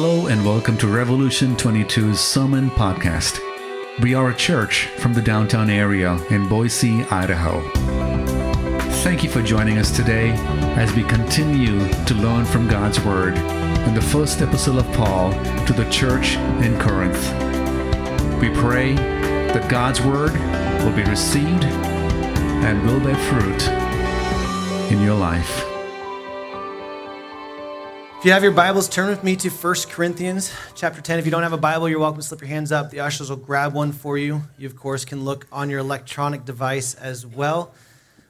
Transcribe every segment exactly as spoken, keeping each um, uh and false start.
Hello and welcome to Revolution twenty-two's Sermon Podcast. We are a church from the downtown area in Boise, Idaho. Thank you for joining us today as we continue to learn from God's Word in the first epistle of Paul to the church in Corinth. We pray that God's Word will be received and will bear fruit in your life. If you have your Bibles, turn with me to First Corinthians chapter ten. If you don't have a Bible, you're welcome to slip your hands up. The ushers will grab one for you. You, of course, can look on your electronic device as well.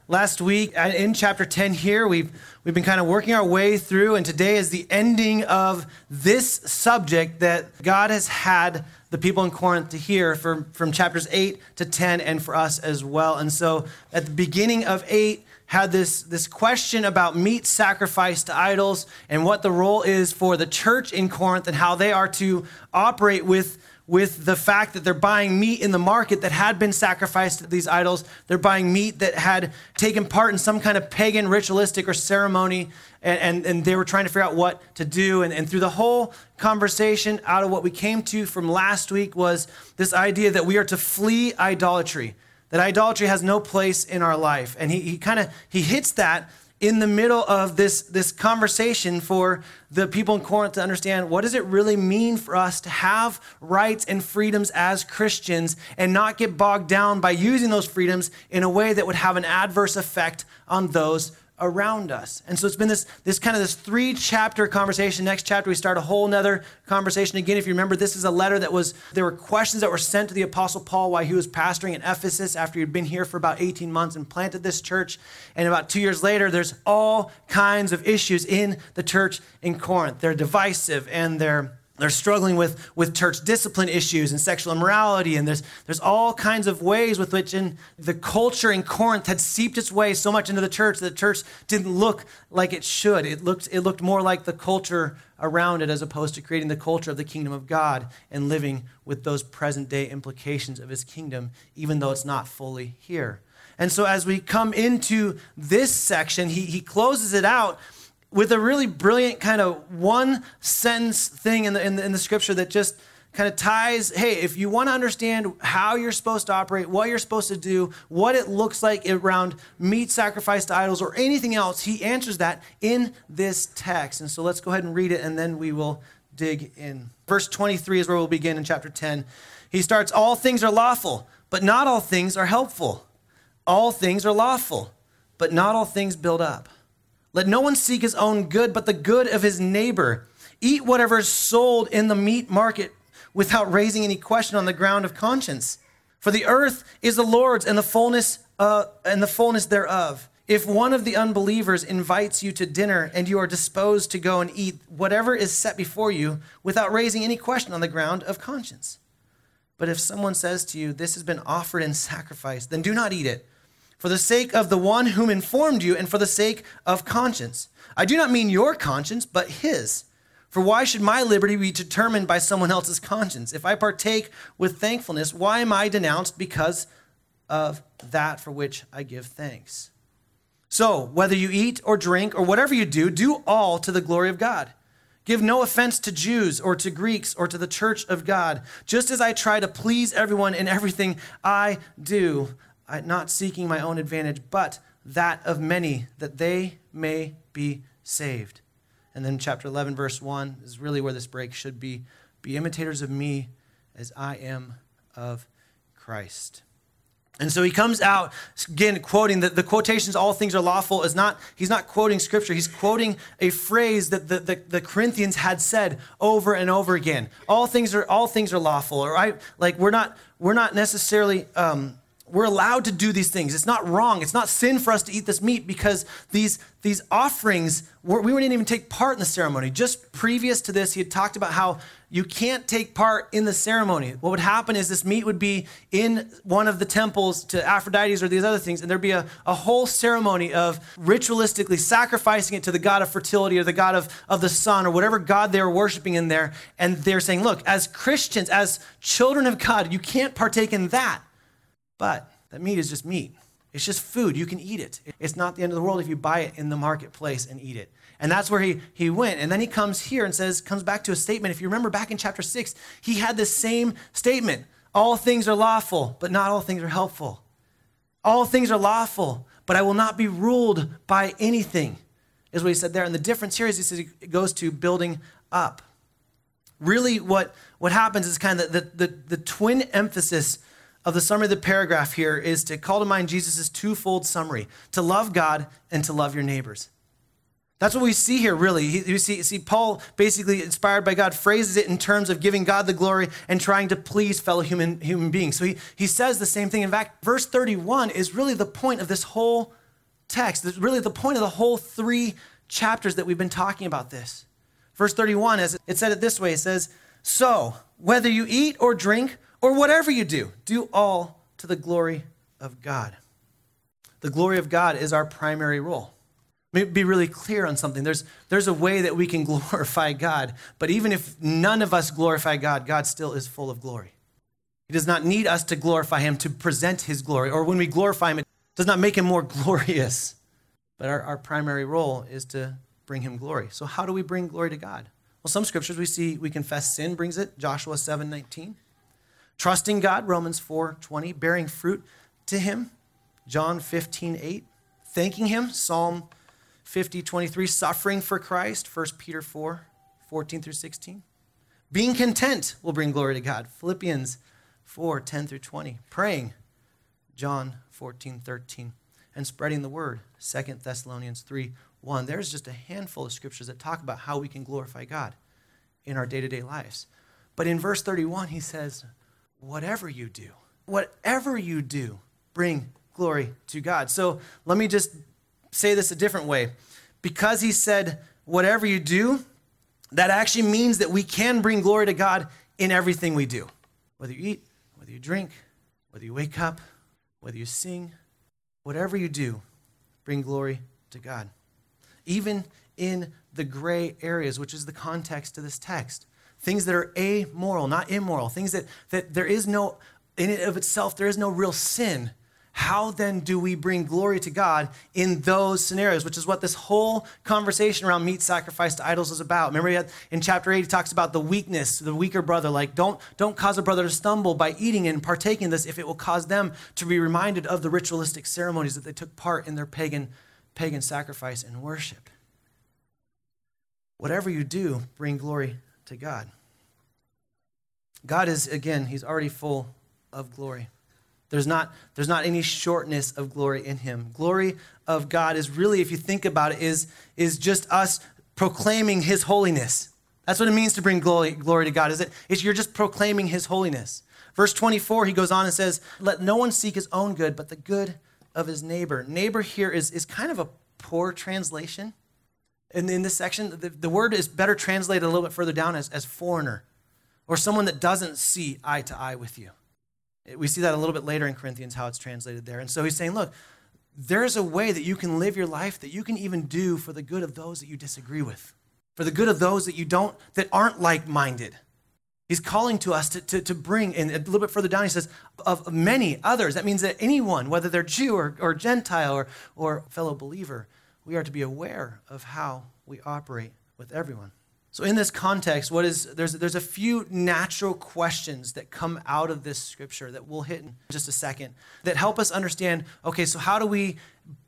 Last week, in chapter ten here, we've we've been kind of working our way through, and today is the ending of this subject that God has had the people in Corinth to hear from, from chapters eight to ten and for us as well. And so at the beginning of eight, had this, this question about meat sacrificed to idols and what the role is for the church in Corinth and how they are to operate with, with the fact that they're buying meat in the market that had been sacrificed to these idols. They're buying meat that had taken part in some kind of pagan ritualistic or ceremony, and, and, and they were trying to figure out what to do. And, and through the whole conversation, out of what we came to from last week was this idea that we are to flee idolatry. That idolatry has no place in our life. And he, he kind of he hits that in the middle of this, this conversation for the people in Corinth to understand, what does it really mean for us to have rights and freedoms as Christians and not get bogged down by using those freedoms in a way that would have an adverse effect on those around us. And so it's been this this kind of this three-chapter conversation. Next chapter, we start a whole nother conversation. Again, if you remember, this is a letter that was, there were questions that were sent to the Apostle Paul while he was pastoring in Ephesus after he'd been here for about eighteen months and planted this church. And about two years later, there's all kinds of issues in the church in Corinth. They're divisive and they're They're struggling with, with church discipline issues and sexual immorality, and there's there's all kinds of ways with which in the culture in Corinth had seeped its way so much into the church that the church didn't look like it should. It looked it looked more like the culture around it as opposed to creating the culture of the kingdom of God and living with those present-day implications of his kingdom, even though it's not fully here. And so as we come into this section, he he closes it out with a really brilliant kind of one-sentence thing in the, in the in the scripture that just kind of ties, hey, if you want to understand how you're supposed to operate, what you're supposed to do, what it looks like around meat sacrificed to idols or anything else, he answers that in this text. And so let's go ahead and read it, and then we will dig in. Verse twenty-three is where we'll begin in chapter ten. He starts, all things are lawful, but not all things are helpful. All things are lawful, but not all things build up. Let no one seek his own good, but the good of his neighbor. Eat whatever is sold in the meat market without raising any question on the ground of conscience. For the earth is the Lord's and the fullness uh, and the fullness thereof. If one of the unbelievers invites you to dinner and you are disposed to go and eat whatever is set before you without raising any question on the ground of conscience. But if someone says to you, this has been offered in sacrifice, then do not eat it. For the sake of the one whom informed you, and for the sake of conscience. I do not mean your conscience, but his. For why should my liberty be determined by someone else's conscience? If I partake with thankfulness, why am I denounced because of that for which I give thanks? So, whether you eat or drink or whatever you do, do all to the glory of God. Give no offense to Jews or to Greeks or to the church of God, just as I try to please everyone in everything I do. Not seeking my own advantage, but that of many, that they may be saved. And then chapter eleven, verse one is really where this break should be. Be imitators of me as I am of Christ. And so he comes out, again, quoting, the, the quotations, all things are lawful, is not, he's not quoting scripture. He's quoting a phrase that the, the, the Corinthians had said over and over again. All things are all things are lawful, right? Like we're not, we're not necessarily... Um, We're allowed to do these things. It's not wrong. It's not sin for us to eat this meat because these, these offerings, we're, we wouldn't even take part in the ceremony. Just previous to this, he had talked about how you can't take part in the ceremony. What would happen is this meat would be in one of the temples to Aphrodite or these other things, and there'd be a, a whole ceremony of ritualistically sacrificing it to the god of fertility or the god of, of the sun or whatever god they were worshiping in there. And they're saying, look, as Christians, as children of God, you can't partake in that. But that meat is just meat. It's just food. You can eat it. It's not the end of the world if you buy it in the marketplace and eat it. And that's where he, he went. And then he comes here and says, comes back to a statement. If you remember back in chapter six, he had this same statement. All things are lawful, but not all things are helpful. All things are lawful, but I will not be ruled by anything, is what he said there. And the difference here is he says it goes to building up. Really what, what happens is kind of the, the, the twin emphasis of the summary of the paragraph here is to call to mind Jesus' twofold summary, to love God and to love your neighbors. That's what we see here, really. You see, see, Paul, basically inspired by God, phrases it in terms of giving God the glory and trying to please fellow human human beings. So he, he says the same thing. In fact, verse thirty-one is really the point of this whole text. It's really the point of the whole three chapters that we've been talking about this. Verse thirty-one, as it said it this way, it says, so whether you eat or drink or whatever you do, do all to the glory of God. The glory of God is our primary role. Let me be really clear on something. There's, there's a way that we can glorify God, but even if none of us glorify God, God still is full of glory. He does not need us to glorify him to present his glory, or when we glorify him, it does not make him more glorious. But our, our primary role is to bring him glory. So how do we bring glory to God? Well, some scriptures we see, we confess sin brings it, Joshua seven nineteen. Trusting God, Romans four twenty. Bearing fruit to him, John fifteen eight. Thanking him, Psalm fifty twenty-three, suffering for Christ, First Peter four fourteen through sixteen. Being content will bring glory to God, Philippians four ten through twenty. Praying, John fourteen thirteen. And spreading the word, Second Thessalonians three one. There's just a handful of scriptures that talk about how we can glorify God in our day-to-day lives. But in verse thirty-one, he says, whatever you do, whatever you do, bring glory to God. So let me just say this a different way. Because he said, whatever you do, that actually means that we can bring glory to God in everything we do. Whether you eat, whether you drink, whether you wake up, whether you sing, whatever you do, bring glory to God. Even in the gray areas, which is the context to this text, things that are amoral, not immoral, things that, that there is no, in and of itself, there is no real sin. How then do we bring glory to God in those scenarios, which is what this whole conversation around meat sacrificed to idols is about. Remember in chapter eight, he talks about the weakness, the weaker brother, like don't, don't cause a brother to stumble by eating and partaking in this if it will cause them to be reminded of the ritualistic ceremonies that they took part in their pagan, pagan sacrifice and worship. Whatever you do, bring glory to God. God is, again, he's already full of glory. There's not, there's not any shortness of glory in him. Glory of God is really, if you think about it, is, is just us proclaiming his holiness. That's what it means to bring glory, glory to God, is it? It's, you're just proclaiming his holiness. Verse twenty-four, he goes on and says, let no one seek his own good, but the good of his neighbor. Neighbor here is, is kind of a poor translation. In, in this section, the, the word is better translated a little bit further down as, as foreigner, or someone that doesn't see eye to eye with you. We see that a little bit later in Corinthians, how it's translated there. And so he's saying, look, there's a way that you can live your life that you can even do for the good of those that you disagree with, for the good of those that you don't, that aren't like-minded. He's calling to us to, to, to bring, and a little bit further down, he says, of many others. That means that anyone, whether they're Jew or, or Gentile or, or fellow believer, we are to be aware of how we operate with everyone. So in this context, what is there's there's a few natural questions that come out of this scripture that we'll hit in just a second that help us understand, okay, so how do we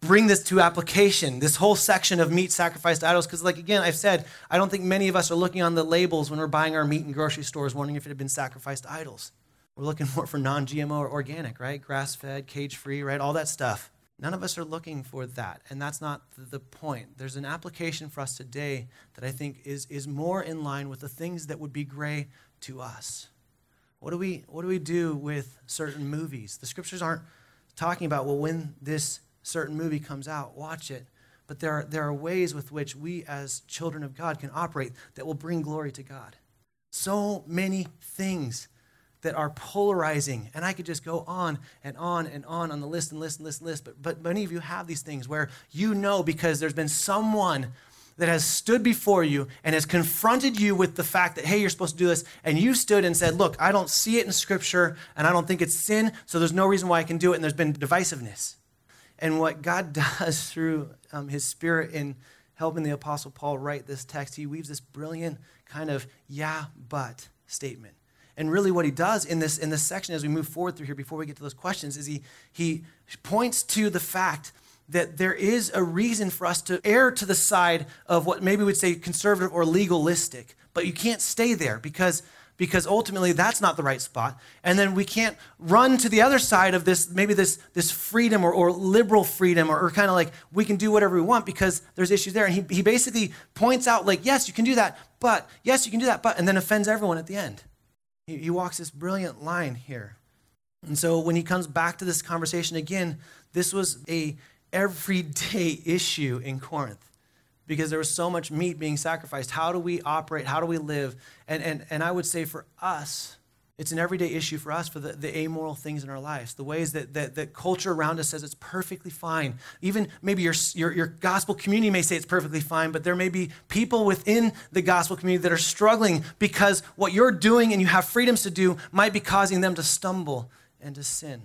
bring this to application, this whole section of meat sacrificed to idols? Because like, again, I've said, I don't think many of us are looking on the labels when we're buying our meat in grocery stores wondering if it had been sacrificed to idols. We're looking more for non-G M O or organic, right? Grass-fed, cage-free, right? All that stuff. None of us are looking for that, and that's not the point. There's an application for us today that I think is, is more in line with the things that would be gray to us. What do we what do we do with certain movies? The scriptures aren't talking about, well, when this certain movie comes out, watch it. But there are, there are ways with which we as children of God can operate that will bring glory to God. So many things that are polarizing. And I could just go on and on and on on the list and list and list and list. But, but many of you have these things where you know because there's been someone that has stood before you and has confronted you with the fact that, hey, you're supposed to do this. And you stood and said, look, I don't see it in Scripture and I don't think it's sin, so there's no reason why I can do it. And there's been divisiveness. And what God does through um, his Spirit in helping the Apostle Paul write this text, he weaves this brilliant kind of yeah, but statement. And really what he does in this in this section as we move forward through here before we get to those questions is he he points to the fact that there is a reason for us to err to the side of what maybe we'd say conservative or legalistic, but you can't stay there because because ultimately that's not the right spot. And then we can't run to the other side of this, maybe this this freedom or, or liberal freedom or, or kind of like we can do whatever we want because there's issues there. And he, he basically points out like, yes, you can do that, but yes, you can do that, but, and then offends everyone at the end. He, he walks this brilliant line here. And so when he comes back to this conversation again, this was a everyday issue in Corinth. Because there was so much meat being sacrificed. How do we operate? How do we live? And and and I would say for us, it's an everyday issue for us, for the, the amoral things in our lives, the ways that, that that culture around us says it's perfectly fine. Even maybe your, your, your gospel community may say it's perfectly fine, but there may be people within the gospel community that are struggling because what you're doing and you have freedoms to do might be causing them to stumble and to sin.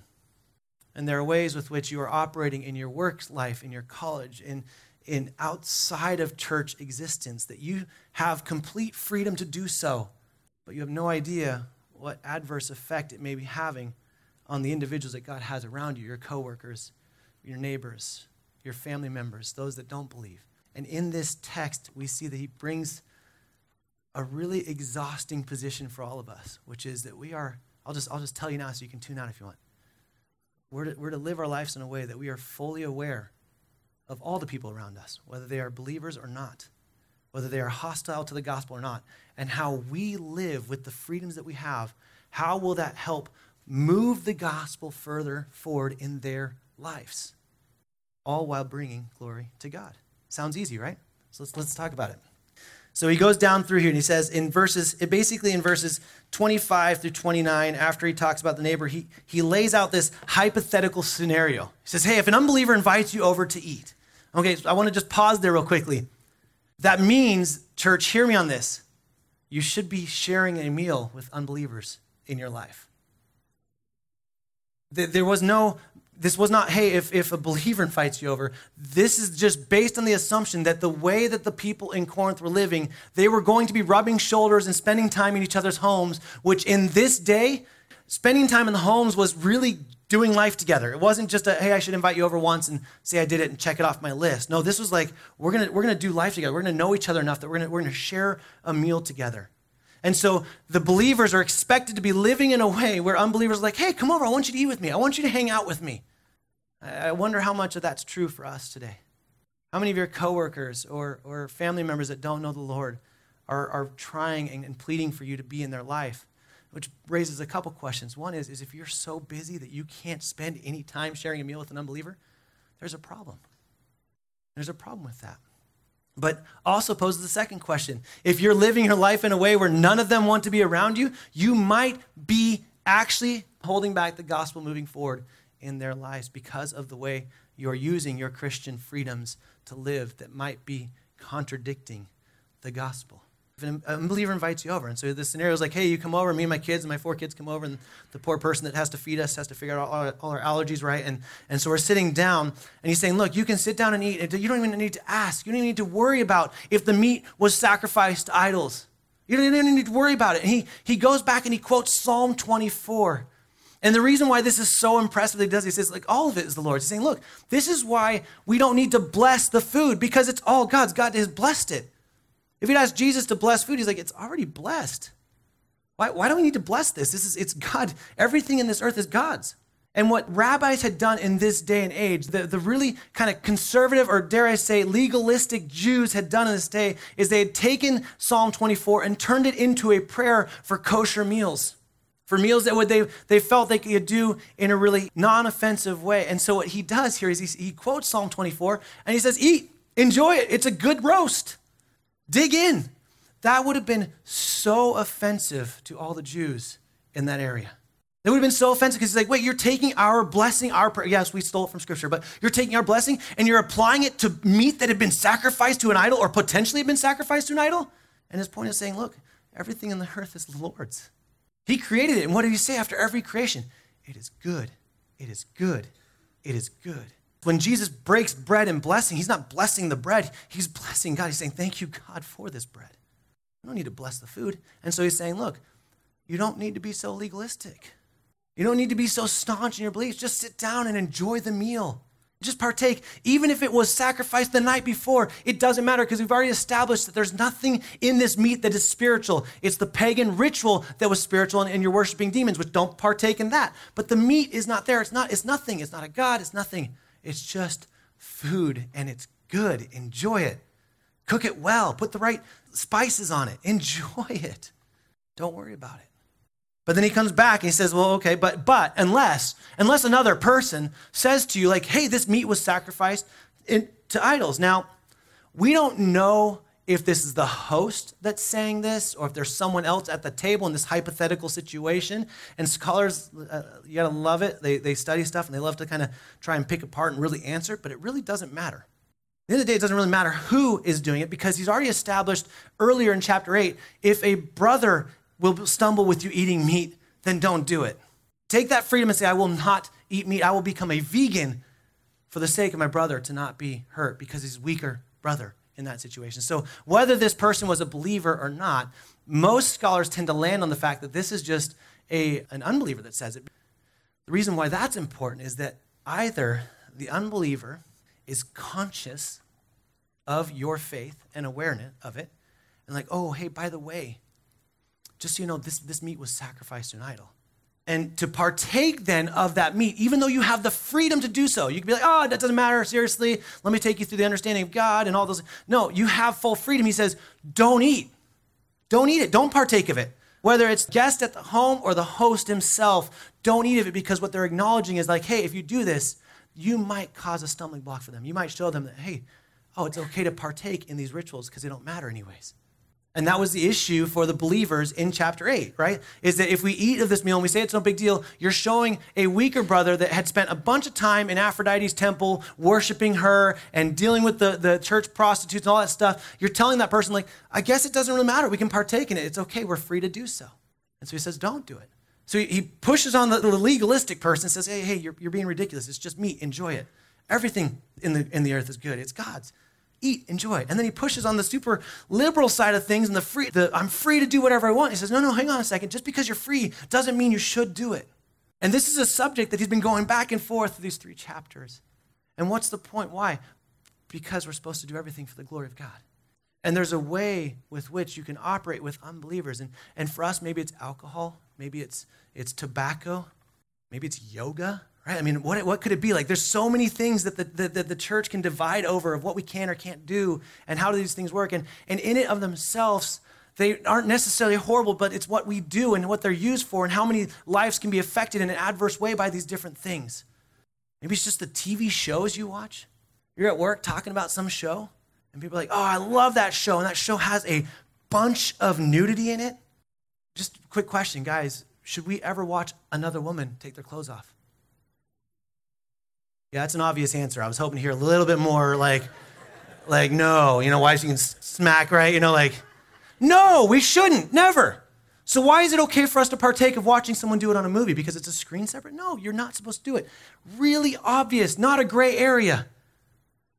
And there are ways with which you are operating in your work life, in your college, in in outside of church existence, that you have complete freedom to do so, but you have no idea what adverse effect it may be having on the individuals that God has around you, your coworkers, your neighbors, your family members, those that don't believe. And in this text, we see that he brings a really exhausting position for all of us, which is that we are, I'll just I'll just tell you now so you can tune out if you want. We're to, we're to live our lives in a way that we are fully aware of all the people around us, whether they are believers or not, whether they are hostile to the gospel or not, and how we live with the freedoms that we have, how will that help move the gospel further forward in their lives, all while bringing glory to God? Sounds easy, right? So let's let's talk about it. So he goes down through here and he says in verses, it basically in verses twenty-five through twenty-nine, after he talks about the neighbor, he, he lays out this hypothetical scenario. He says, hey, if an unbeliever invites you over to eat, okay, so I want to just pause there real quickly. That means, church, hear me on this. You should be sharing a meal with unbelievers in your life. There was no, this was not, hey, if, if a believer invites you over. This is just based on the assumption that the way that the people in Corinth were living, they were going to be rubbing shoulders and spending time in each other's homes, which in this day, spending time in the homes was really doing life together. It wasn't just a, hey, I should invite you over once and say I did it and check it off my list. No, this was like, we're gonna we're gonna do life together. We're gonna know each other enough that we're gonna we're gonna share a meal together. And so the believers are expected to be living in a way where unbelievers are like, hey, come over, I want you to eat with me. I want you to hang out with me. I wonder how much of that's true for us today. How many of your coworkers or or family members that don't know the Lord are, are trying and, and pleading for you to be in their life? Which raises a couple questions. One is, is if you're so busy that you can't spend any time sharing a meal with an unbeliever, there's a problem. There's a problem with that. But also poses the second question. If you're living your life in a way where none of them want to be around you, you might be actually holding back the gospel moving forward in their lives because of the way you're using your Christian freedoms to live that might be contradicting the gospel. If an unbeliever invites you over, and so the scenario is like, hey, you come over, me and my kids and my four kids come over, and the poor person that has to feed us has to figure out all our, all our allergies, right? And and so we're sitting down, and he's saying, look, you can sit down and eat. You don't even need to ask. You don't even need to worry about if the meat was sacrificed to idols. You don't even need to worry about it. And he, he goes back and he quotes Psalm twenty-four. And the reason why this is so impressive that he does, he says, like, all of it is the Lord's. He's saying, look, this is why we don't need to bless the food, because it's all God's. God has blessed it. If you'd ask Jesus to bless food, he's like, it's already blessed. Why, why do we need to bless this? This is, it's God. Everything in this earth is God's. And what rabbis had done in this day and age, the, the really kind of conservative, or dare I say, legalistic Jews had done in this day, is they had taken Psalm twenty-four and turned it into a prayer for kosher meals, for meals that would they they felt they could do in a really non-offensive way. And so what he does here is he, he quotes Psalm twenty-four, and he says, eat, enjoy it. It's a good roast. Dig in. That would have been so offensive to all the Jews in that area. It would have been so offensive because it's like, wait, you're taking our blessing, our prayer. Yes, we stole it from Scripture, but you're taking our blessing and you're applying it to meat that had been sacrificed to an idol or potentially had been sacrificed to an idol. And his point is saying, look, everything in the earth is the Lord's. He created it. And what did he say after every creation? It is good. It is good. It is good. when Jesus breaks bread and blessing, he's not blessing the bread. He's blessing God. He's saying, thank you, God, for this bread. I don't need to bless the food. And so he's saying, look, you don't need to be so legalistic. You don't need to be so staunch in your beliefs. Just sit down and enjoy the meal. Just partake. Even if it was sacrificed the night before, it doesn't matter because we've already established that there's nothing in this meat that is spiritual. It's the pagan ritual that was spiritual, and, and you're worshiping demons, which don't partake in that. But the meat is not there. It's not. It's nothing. It's not a god. It's nothing. It's just food, and it's good. Enjoy it. Cook it well. Put the right spices on it. Enjoy it. Don't worry about it. But then he comes back and he says, well, okay, but but unless, unless another person says to you, like, hey, this meat was sacrificed in, to idols. Now, we don't know if this is the host that's saying this or if there's someone else at the table in this hypothetical situation. And scholars, uh, you gotta love it. They, they study stuff and they love to kind of try and pick apart and really answer it, but it really doesn't matter. At the end of the day, it doesn't really matter who is doing it because he's already established earlier in chapter eight, if a brother will stumble with you eating meat, then don't do it. Take that freedom and say, I will not eat meat. I will become a vegan for the sake of my brother to not be hurt because he's a weaker brother in that situation. So whether this person was a believer or not, most scholars tend to land on the fact that this is just a an unbeliever that says it. The reason why that's important is that either the unbeliever is conscious of your faith and awareness of it, and like, oh, hey, by the way, just so you know, this, this meat was sacrificed to an idol. And to partake then of that meat, even though you have the freedom to do so, you can be like, oh, that doesn't matter, seriously. Let me take you through the understanding of God and all those. No, you have full freedom. He says, don't eat. Don't eat it. Don't partake of it. Whether it's guest at the home or the host himself, don't eat of it because what they're acknowledging is like, hey, if you do this, you might cause a stumbling block for them. You might show them that, hey, oh, it's okay to partake in these rituals because they don't matter anyways. And that was the issue for the believers in chapter eight, right? Is that if we eat of this meal and we say it's no big deal, you're showing a weaker brother that had spent a bunch of time in Aphrodite's temple worshiping her and dealing with the, the church prostitutes and all that stuff. You're telling that person, like, I guess it doesn't really matter. We can partake in it. It's okay. We're free to do so. And so he says, don't do it. So he pushes on the, the legalistic person and says, hey, hey, you're, you're being ridiculous. It's just meat. Enjoy it. Everything in the in the earth is good. It's God's. Eat, enjoy. And then he pushes on the super liberal side of things and the free, the I'm free to do whatever I want. He says, no, no, hang on a second. Just because you're free doesn't mean you should do it. And this is a subject that he's been going back and forth through these three chapters. And what's the point? Why? Because we're supposed to do everything for the glory of God. And there's a way with which you can operate with unbelievers. And, and for us, maybe it's alcohol. Maybe it's it's tobacco. Maybe it's yoga. Right? I mean, what what could it be? Like, there's so many things that the, the, that the church can divide over of what we can or can't do and how do these things work. And, and in it of themselves, they aren't necessarily horrible, but it's what we do and what they're used for and how many lives can be affected in an adverse way by these different things. Maybe it's just the T V shows you watch. You're at work talking about some show, and people are like, oh, I love that show, and that show has a bunch of nudity in it. Just a quick question, guys. Should we ever watch another woman take their clothes off? Yeah, that's an obvious answer. I was hoping to hear a little bit more like, like, no, you know, wives you can smack, right? You know, like, no, we shouldn't, never. So why is it okay for us to partake of watching someone do it on a movie? Because it's a screen separate? No, you're not supposed to do it. Really obvious, not a gray area.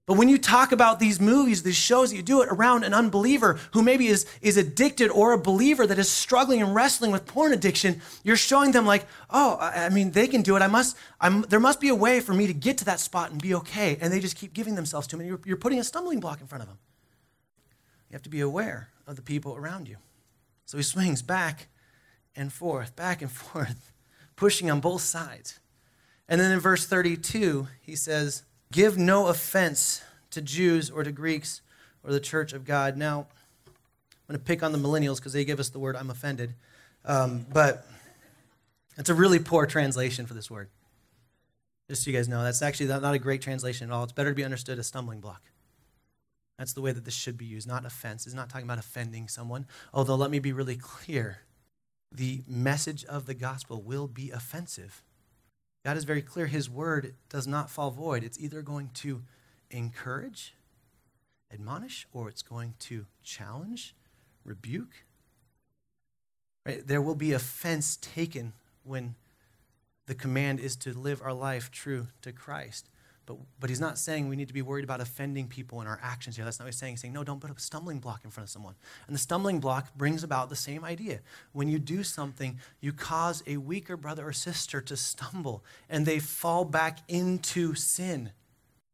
But when you talk about these movies, these shows that you do it around an unbeliever who maybe is, is addicted or a believer that is struggling and wrestling with porn addiction, you're showing them like, oh, I, I mean, they can do it. I must, I'm, there must be a way for me to get to that spot and be okay. And they just keep giving themselves to me. You're, you're putting a stumbling block in front of them. You have to be aware of the people around you. So he swings back and forth, back and forth, pushing on both sides. And then in verse thirty-two, he says, give no offense to Jews or to Greeks or the church of God. Now, I'm going to pick on the millennials because they give us the word I'm offended. Um, but it's a really poor translation for this word. Just so you guys know, that's actually not a great translation at all. It's better to be understood as stumbling block. That's the way that this should be used, not offense. It's not talking about offending someone. Although, let me be really clear. The message of the gospel will be offensive. God is very clear. His word does not fall void. It's either going to encourage, admonish, or it's going to challenge, rebuke. Right? There will be offense taken when the command is to live our life true to Christ. But but he's not saying we need to be worried about offending people in our actions here. That's not what he's saying. He's saying, no, don't put a stumbling block in front of someone. And the stumbling block brings about the same idea. When you do something, you cause a weaker brother or sister to stumble, and they fall back into sin.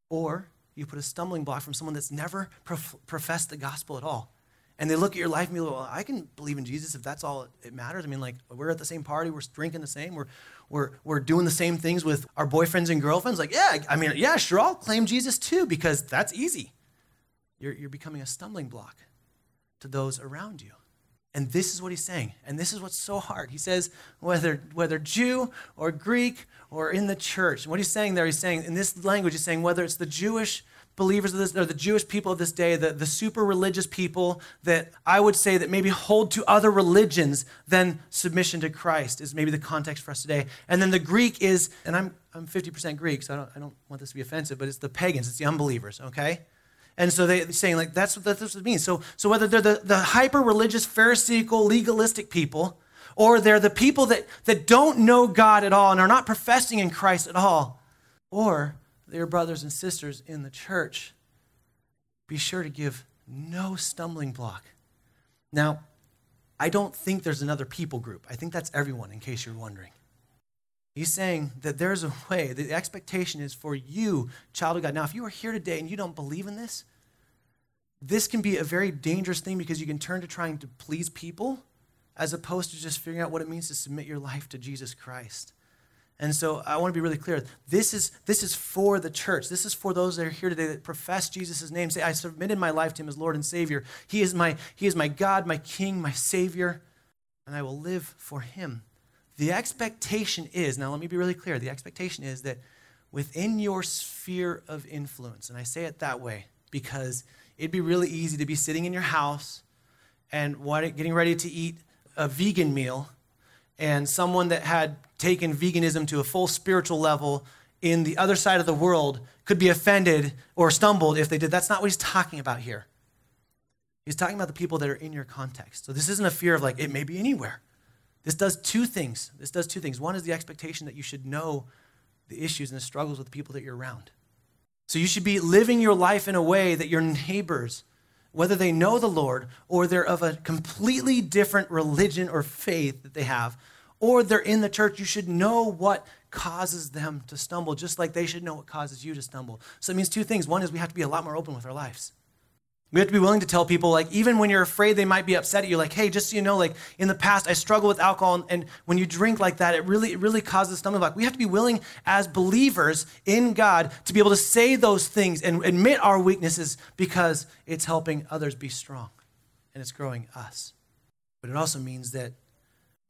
Or you put a stumbling block from someone that's never prof- professed the gospel at all. And they look at your life and be like, well, I can believe in Jesus if that's all it matters. I mean, like, we're at the same party, we're drinking the same, we're we're we're doing the same things with our boyfriends and girlfriends. Like, yeah, I mean, yeah, sure, I'll claim Jesus too because that's easy. You're you're becoming a stumbling block to those around you. And this is what he's saying. And this is what's so hard. He says, whether whether Jew or Greek or in the church. And what he's saying there, he's saying, in this language, he's saying whether it's the Jewish believers of this, or the Jewish people of this day, the, the super religious people that I would say that maybe hold to other religions than submission to Christ is maybe the context for us today. And then the Greek is, and I'm I'm fifty percent Greek, so I don't I don't want this to be offensive, but it's the pagans, it's the unbelievers, okay? And so they, they're saying like, that's what, that's what it means. So, so whether they're the, the hyper-religious, Pharisaical, legalistic people, or they're the people that, that don't know God at all and are not professing in Christ at all, or their brothers and sisters in the church, be sure to give no stumbling block. Now, I don't think there's another people group. I think that's everyone, in case you're wondering. He's saying that there's a way, the expectation is for you, child of God. Now, if you are here today and you don't believe in this, this can be a very dangerous thing because you can turn to trying to please people as opposed to just figuring out what it means to submit your life to Jesus Christ. And so I want to be really clear. This is this is for the church. This is for those that are here today that profess Jesus' name. Say, I submitted my life to him as Lord and Savior. He is my He is my God, my King, my Savior, and I will live for him. The expectation is, now let me be really clear, the expectation is that within your sphere of influence, and I say it that way because it'd be really easy to be sitting in your house and getting ready to eat a vegan meal, and someone that had taken veganism to a full spiritual level in the other side of the world could be offended or stumbled if they did. That's not what he's talking about here. He's talking about the people that are in your context. So this isn't a fear of like, it may be anywhere. This does two things. This does two things. One is the expectation that you should know the issues and the struggles with the people that you're around. So you should be living your life in a way that your neighbors, whether they know the Lord or they're of a completely different religion or faith that they have, or they're in the church, you should know what causes them to stumble, just like they should know what causes you to stumble. So it means two things. One is we have to be a lot more open with our lives. We have to be willing to tell people, like, even when you're afraid they might be upset at you, like, hey, just so you know, like, in the past, I struggled with alcohol, and, and when you drink like that, it really, it really causes stumbling block. We have to be willing as believers in God to be able to say those things and admit our weaknesses because it's helping others be strong, and it's growing us. But it also means that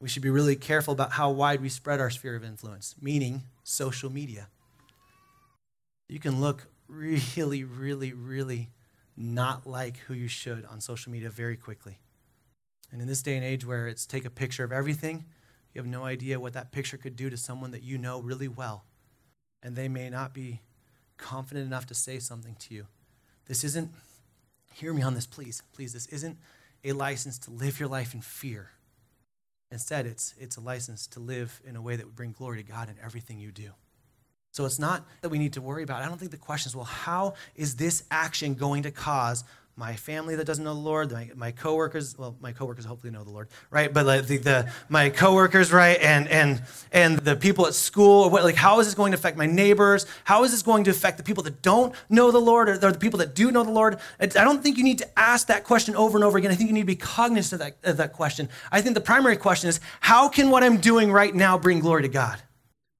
we should be really careful about how wide we spread our sphere of influence, meaning social media. You can look really, really, really not like who you should on social media very quickly. And in this day and age where it's take a picture of everything, you have no idea what that picture could do to someone that you know really well. And they may not be confident enough to say something to you. This isn't, hear me on this, please, please, this isn't a license to live your life in fear. Instead, it's it's a license to live in a way that would bring glory to God in everything you do. So it's not that we need to worry about it. I don't think the question is, well, how is this action going to cause my family that doesn't know the Lord, my, my coworkers, well, my coworkers hopefully know the Lord, right? But like the, the my coworkers, right, and and and the people at school, or what? Like, how is this going to affect my neighbors? How is this going to affect the people that don't know the Lord, or the people that do know the Lord? I don't think you need to ask that question over and over again. I think you need to be cognizant of that, of that question. I think the primary question is, how can what I'm doing right now bring glory to God?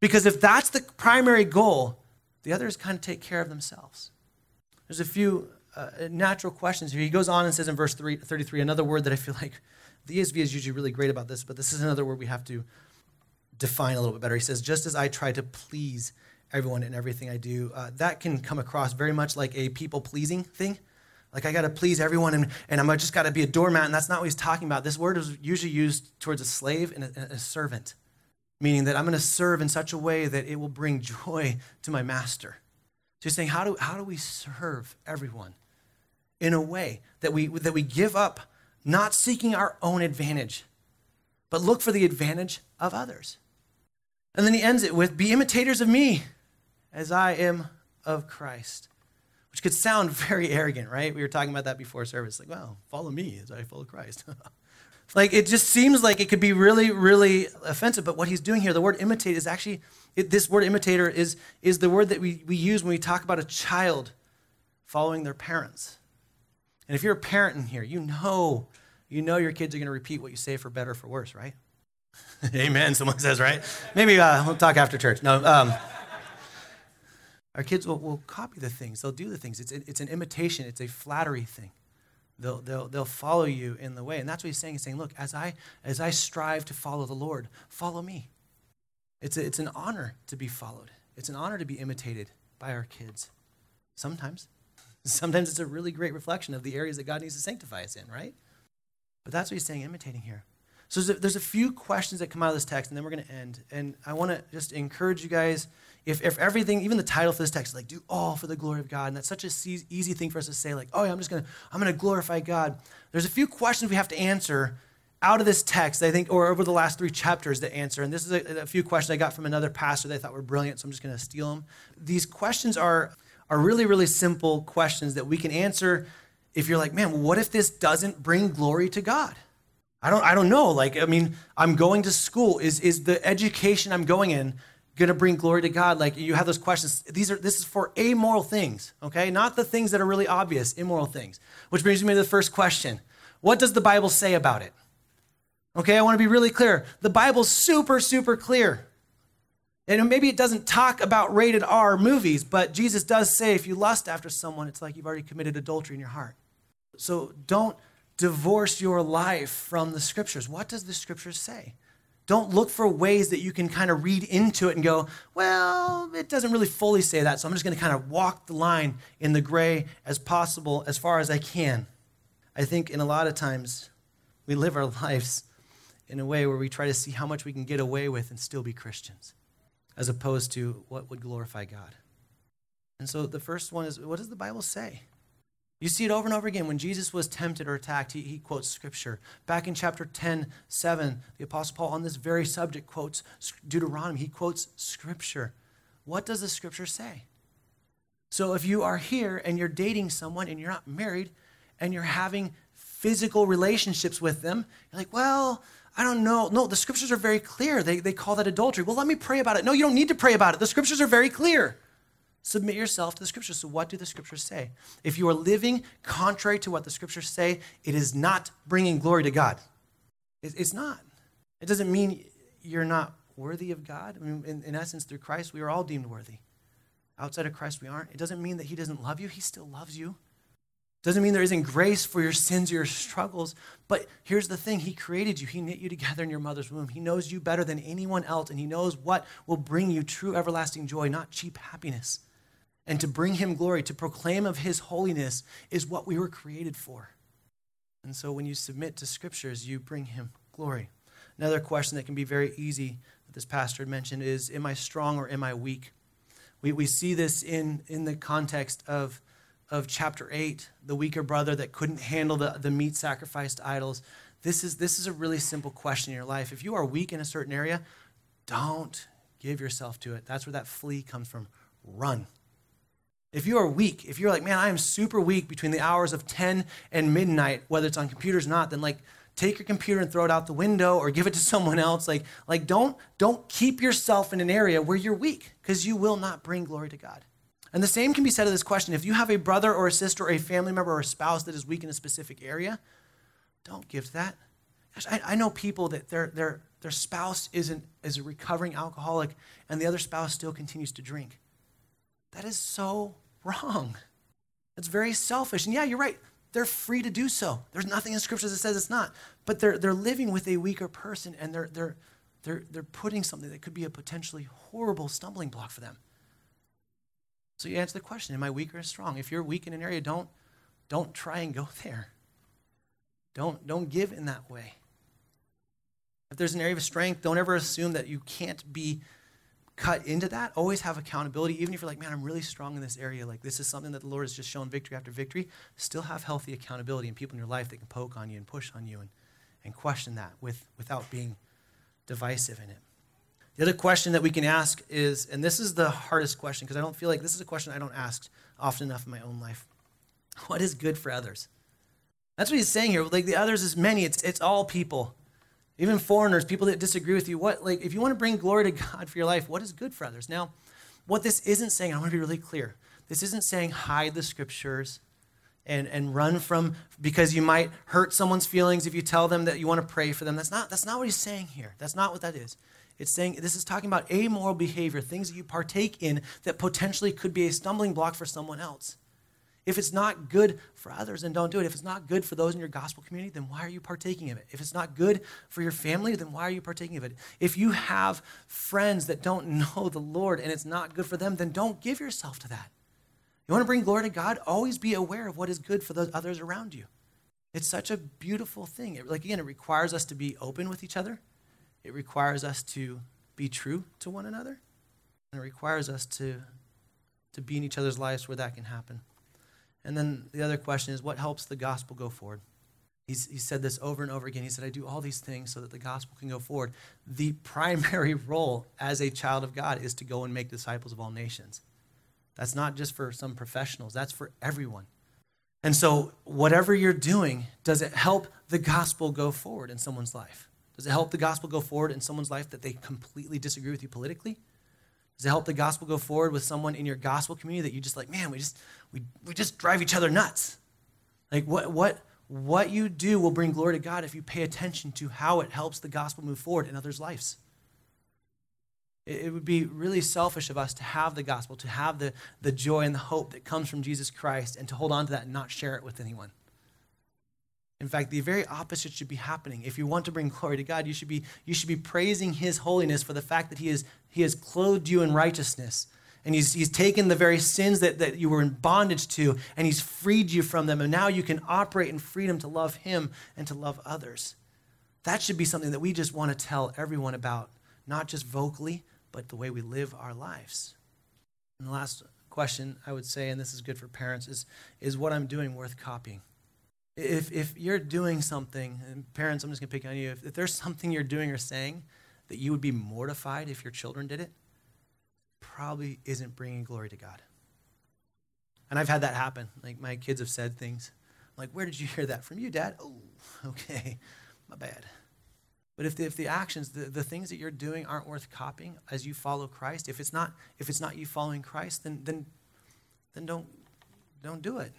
Because if that's the primary goal, the others kind of take care of themselves. There's a few uh, natural questions here. He goes on and says in verse thirty-three, another word that I feel like the E S V is usually really great about this, but this is another word we have to define a little bit better. He says, just as I try to please everyone in everything I do, uh, that can come across very much like a people-pleasing thing. Like, I got to please everyone, and, and I'm just got to be a doormat, and that's not what he's talking about. This word is usually used towards a slave and a, a servant, meaning that I'm going to serve in such a way that it will bring joy to my master. So he's saying, how do how do we serve everyone in a way that we that we give up, not seeking our own advantage, but look for the advantage of others? And then he ends it with, be imitators of me as I am of Christ, which could sound very arrogant, right? We were talking about that before service. Like, wow, follow me as I follow Christ. Like, it just seems like it could be really, really offensive. But what he's doing here, the word imitate is actually, it, this word imitator is, is the word that we, we use when we talk about a child following their parents. And if you're a parent in here, you know, you know your kids are going to repeat what you say for better or for worse, right? Amen, someone says, right? Maybe uh, we'll talk after church. No, um, our kids will, will copy the things. They'll do the things. It's it's an imitation. It's a flattery thing. They'll they'll they'll follow you in the way, and that's what he's saying. He's saying, look, as I as I strive to follow the Lord, follow me. It's a, it's an honor to be followed. It's an honor to be imitated by our kids. Sometimes, sometimes it's a really great reflection of the areas that God needs to sanctify us in, right? But that's what he's saying, imitating here. So there's a, there's a few questions that come out of this text, and then we're going to end. And I want to just encourage you guys. If, if everything, even the title for this text is like, do all for the glory of God. And that's such an easy thing for us to say, like, oh, yeah, I'm just going to, I'm going to glorify God. There's a few questions we have to answer out of this text, I think, or over the last three chapters to answer. And this is a, a few questions I got from another pastor that I thought were brilliant, so I'm just going to steal them. These questions are, are really, really simple questions that we can answer if you're like, man, what if this doesn't bring glory to God? I don't, I don't know. Like, I mean, I'm going to school. Is, is the education I'm going in going to bring glory to God? Like, you have those questions. These are, this is for amoral things, okay? Not the things that are really obvious, immoral things. Which brings me to the first question. What does the Bible say about it? Okay, I want to be really clear. The Bible's super, super clear. And maybe it doesn't talk about rated R movies, but Jesus does say if you lust after someone, it's like you've already committed adultery in your heart. So don't divorce your life from the scriptures. What does the scriptures say? Don't look for ways that you can kind of read into it and go, well, it doesn't really fully say that, so I'm just going to kind of walk the line in the gray as possible as far as I can. I think in a lot of times we live our lives in a way where we try to see how much we can get away with and still be Christians, as opposed to what would glorify God. And so the first one is, what does the Bible say? You see it over and over again. When Jesus was tempted or attacked, he, he quotes Scripture. Back in chapter ten, seven, the Apostle Paul on this very subject quotes Deuteronomy. He quotes Scripture. What does the Scripture say? So if you are here and you're dating someone and you're not married and you're having physical relationships with them, you're like, well, I don't know. No, the Scriptures are very clear. They, they call that adultery. Well, let me pray about it. No, you don't need to pray about it. The Scriptures are very clear. Submit yourself to the Scriptures. So what do the Scriptures say? If you are living contrary to what the Scriptures say, it is not bringing glory to God. It's not. It doesn't mean you're not worthy of God. I mean, in, in essence, through Christ, we are all deemed worthy. Outside of Christ, we aren't. It doesn't mean that he doesn't love you. He still loves you. It doesn't mean there isn't grace for your sins or your struggles. But here's the thing. He created you. He knit you together in your mother's womb. He knows you better than anyone else, and he knows what will bring you true everlasting joy, not cheap happiness. And to bring him glory, to proclaim of his holiness is what we were created for. And so when you submit to scriptures, you bring him glory. Another question that can be very easy that this pastor mentioned is, am I strong or am I weak? We we see this in, in the context of, of chapter eight, the weaker brother that couldn't handle the, the meat sacrificed to idols. This is, this is a really simple question in your life. If you are weak in a certain area, don't give yourself to it. That's where that flea comes from. Run. If you are weak, if you're like, man, I am super weak between the hours of ten and midnight, whether it's on computers or not, then like take your computer and throw it out the window or give it to someone else. Like, like don't, don't keep yourself in an area where you're weak, because you will not bring glory to God. And the same can be said of this question. If you have a brother or a sister or a family member or a spouse that is weak in a specific area, don't give to that. Gosh, I, I know people that their their their spouse isn't is a recovering alcoholic and the other spouse still continues to drink. That is so wrong. It's very selfish. And yeah, you're right. They're free to do so. There's nothing in scriptures that says it's not. But they're they're living with a weaker person, and they're they're they're they're putting something that could be a potentially horrible stumbling block for them. So you answer the question: am I weak or strong? If you're weak in an area, don't don't try and go there. Don't don't give in that way. If there's an area of strength, don't ever assume that you can't be cut into that. Always have accountability. Even if you're like, man, I'm really strong in this area, like this is something that the Lord has just shown victory after victory, still have healthy accountability and people in your life that can poke on you and push on you and, and question that with without being divisive in it. The other question that we can ask is, and this is the hardest question because I don't feel like this is a question I don't ask often enough in my own life. What is good for others? That's what he's saying here. Like the others is many. It's it's all people, even foreigners, people that disagree with you. What like if you want to bring glory to God for your life, what is good for others? Now, what this isn't saying, I want to be really clear. This isn't saying hide the scriptures and and run from because you might hurt someone's feelings if you tell them that you want to pray for them. That's not that's not what he's saying here. That's not what that is. It's saying, this is talking about amoral behavior, things that you partake in that potentially could be a stumbling block for someone else. If it's not good for others, then don't do it. If it's not good for those in your gospel community, then why are you partaking of it? If it's not good for your family, then why are you partaking of it? If you have friends that don't know the Lord and it's not good for them, then don't give yourself to that. You want to bring glory to God? Always be aware of what is good for those others around you. It's such a beautiful thing. It, like again, it requires us to be open with each other. It requires us to be true to one another, and it requires us to, to be in each other's lives where that can happen. And then the other question is, what helps the gospel go forward? He's, he said this over and over again. He said, I do all these things so that the gospel can go forward. The primary role as a child of God is to go and make disciples of all nations. That's not just for some professionals. That's for everyone. And so whatever you're doing, does it help the gospel go forward in someone's life? Does it help the gospel go forward in someone's life that they completely disagree with you politically? Does it help the gospel go forward with someone in your gospel community that you just like, man, we just we we just drive each other nuts? Like what what what you do will bring glory to God if you pay attention to how it helps the gospel move forward in others' lives. It, it would be really selfish of us to have the gospel, to have the, the joy and the hope that comes from Jesus Christ, and to hold on to that and not share it with anyone. In fact, the very opposite should be happening. If you want to bring glory to God, you should be you should be praising his holiness for the fact that he is he has clothed you in righteousness. And he's he's taken the very sins that, that you were in bondage to, and he's freed you from them. And now you can operate in freedom to love him and to love others. That should be something that we just want to tell everyone about, not just vocally, but the way we live our lives. And the last question I would say, and this is good for parents, is, is what I'm doing worth copying? If if you're doing something, and parents, I'm just going to pick on you, if, if there's something you're doing or saying that you would be mortified if your children did it, probably isn't bringing glory to God. And I've had that happen. Like, my kids have said things. I'm like, where did you hear that? From you, Dad? Oh, okay, my bad. But if the, if the actions, the, the things that you're doing aren't worth copying as you follow Christ, if it's not if it's not you following Christ, then then then don't don't do it.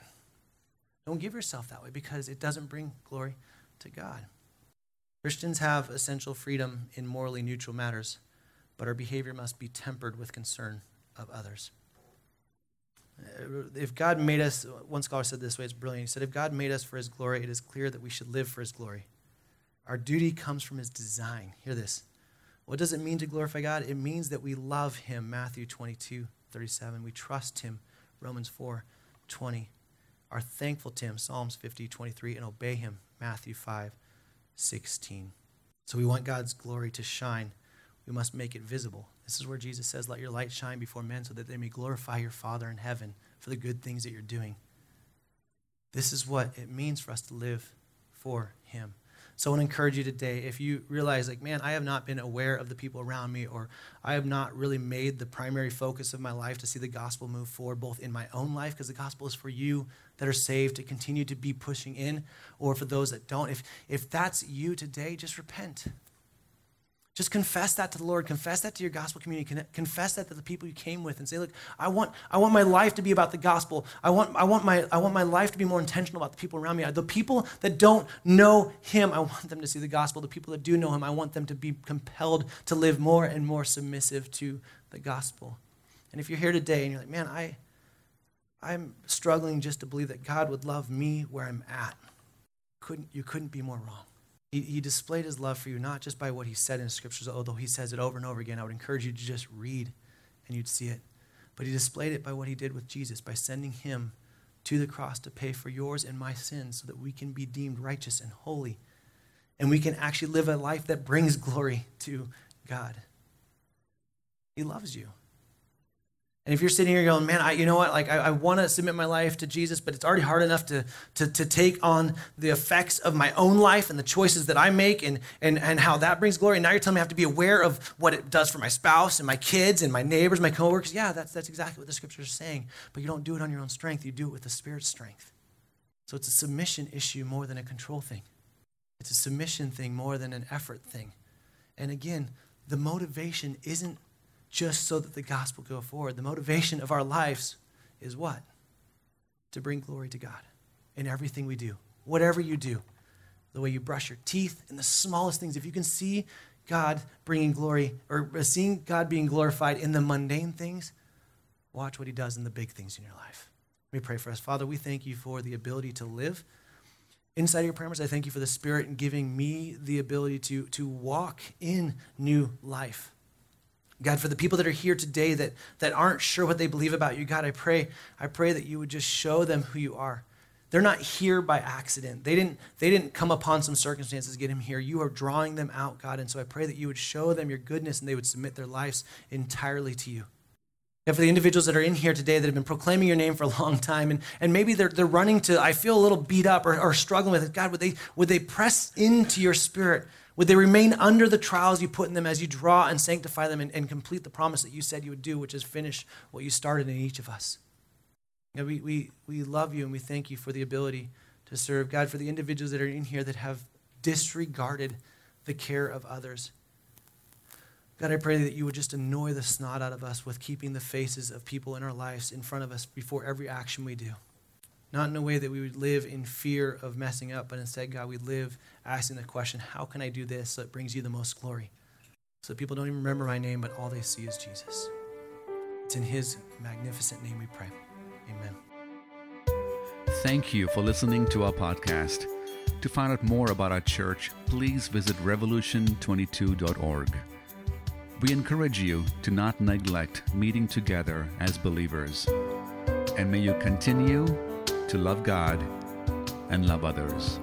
Don't give yourself that way because it doesn't bring glory to God. Christians have essential freedom in morally neutral matters, but our behavior must be tempered with concern of others. If God made us, one scholar said this way, it's brilliant. He said, if God made us for his glory, it is clear that we should live for his glory. Our duty comes from his design. Hear this. What does it mean to glorify God? It means that we love him, Matthew twenty-two, thirty-seven. We trust him, Romans four, twenty. Are thankful to him, Psalms fifty, twenty-three, and obey him, Matthew five, sixteen. So we want God's glory to shine. We must make it visible. This is where Jesus says, let your light shine before men so that they may glorify your Father in heaven for the good things that you're doing. This is what it means for us to live for him. So I want to encourage you today, if you realize, like, man, I have not been aware of the people around me, or I have not really made the primary focus of my life to see the gospel move forward, both in my own life, because the gospel is for you that are saved to continue to be pushing in, or for those that don't. If if that's you today, just repent. Just confess that to the Lord. Confess that to your gospel community. Confess that to the people you came with, and say, "Look, I want, I want my life to be about the gospel. I want, I want my, I want my life to be more intentional about the people around me. The people that don't know Him, I want them to see the gospel. The people that do know Him, I want them to be compelled to live more and more submissive to the gospel." And if you're here today and you're like, "Man, I, I'm struggling just to believe that God would love me where I'm at," couldn't you couldn't be more wrong. He displayed his love for you, not just by what he said in the scriptures, although he says it over and over again. I would encourage you to just read and you'd see it. But he displayed it by what he did with Jesus, by sending him to the cross to pay for yours and my sins so that we can be deemed righteous and holy. And we can actually live a life that brings glory to God. He loves you. And if you're sitting here going, man, I, you know what, like I, I want to submit my life to Jesus, but it's already hard enough to, to to take on the effects of my own life and the choices that I make and and and how that brings glory. And now you're telling me I have to be aware of what it does for my spouse and my kids and my neighbors, my coworkers. Yeah, that's that's exactly what the scriptures are saying. But you don't do it on your own strength. You do it with the Spirit's strength. So it's a submission issue more than a control thing. It's a submission thing more than an effort thing. And again, the motivation isn't just so that the gospel go forward. The motivation of our lives is what? To bring glory to God in everything we do. Whatever you do, the way you brush your teeth and the smallest things, if you can see God bringing glory or seeing God being glorified in the mundane things, watch what he does in the big things in your life. Let me pray for us. Father, we thank you for the ability to live inside of your parameters. I thank you for the Spirit and giving me the ability to, to walk in new life. God, for the people that are here today that, that aren't sure what they believe about you, God, I pray, I pray that you would just show them who you are. They're not here by accident. They didn't, they didn't come upon some circumstances to get them here. You are drawing them out, God, and so I pray that you would show them your goodness and they would submit their lives entirely to you. And for the individuals that are in here today that have been proclaiming your name for a long time, and, and maybe they're they're running to, I feel a little beat up or, or struggling with it. God, would they would they press into your Spirit? Would they remain under the trials you put in them as you draw and sanctify them and, and complete the promise that you said you would do, which is finish what you started in each of us? God, we we we love you and we thank you for the ability to serve. God, for the individuals that are in here that have disregarded the care of others, God, I pray that you would just annoy the snot out of us with keeping the faces of people in our lives in front of us before every action we do. Not in a way that we would live in fear of messing up, but instead, God, we live asking the question, how can I do this so it brings you the most glory? So that people don't even remember my name, but all they see is Jesus. It's in his magnificent name we pray. Amen. Thank you for listening to our podcast. To find out more about our church, please visit revolution twenty-two dot org. We encourage you to not neglect meeting together as believers. And may you continue to love God and love others.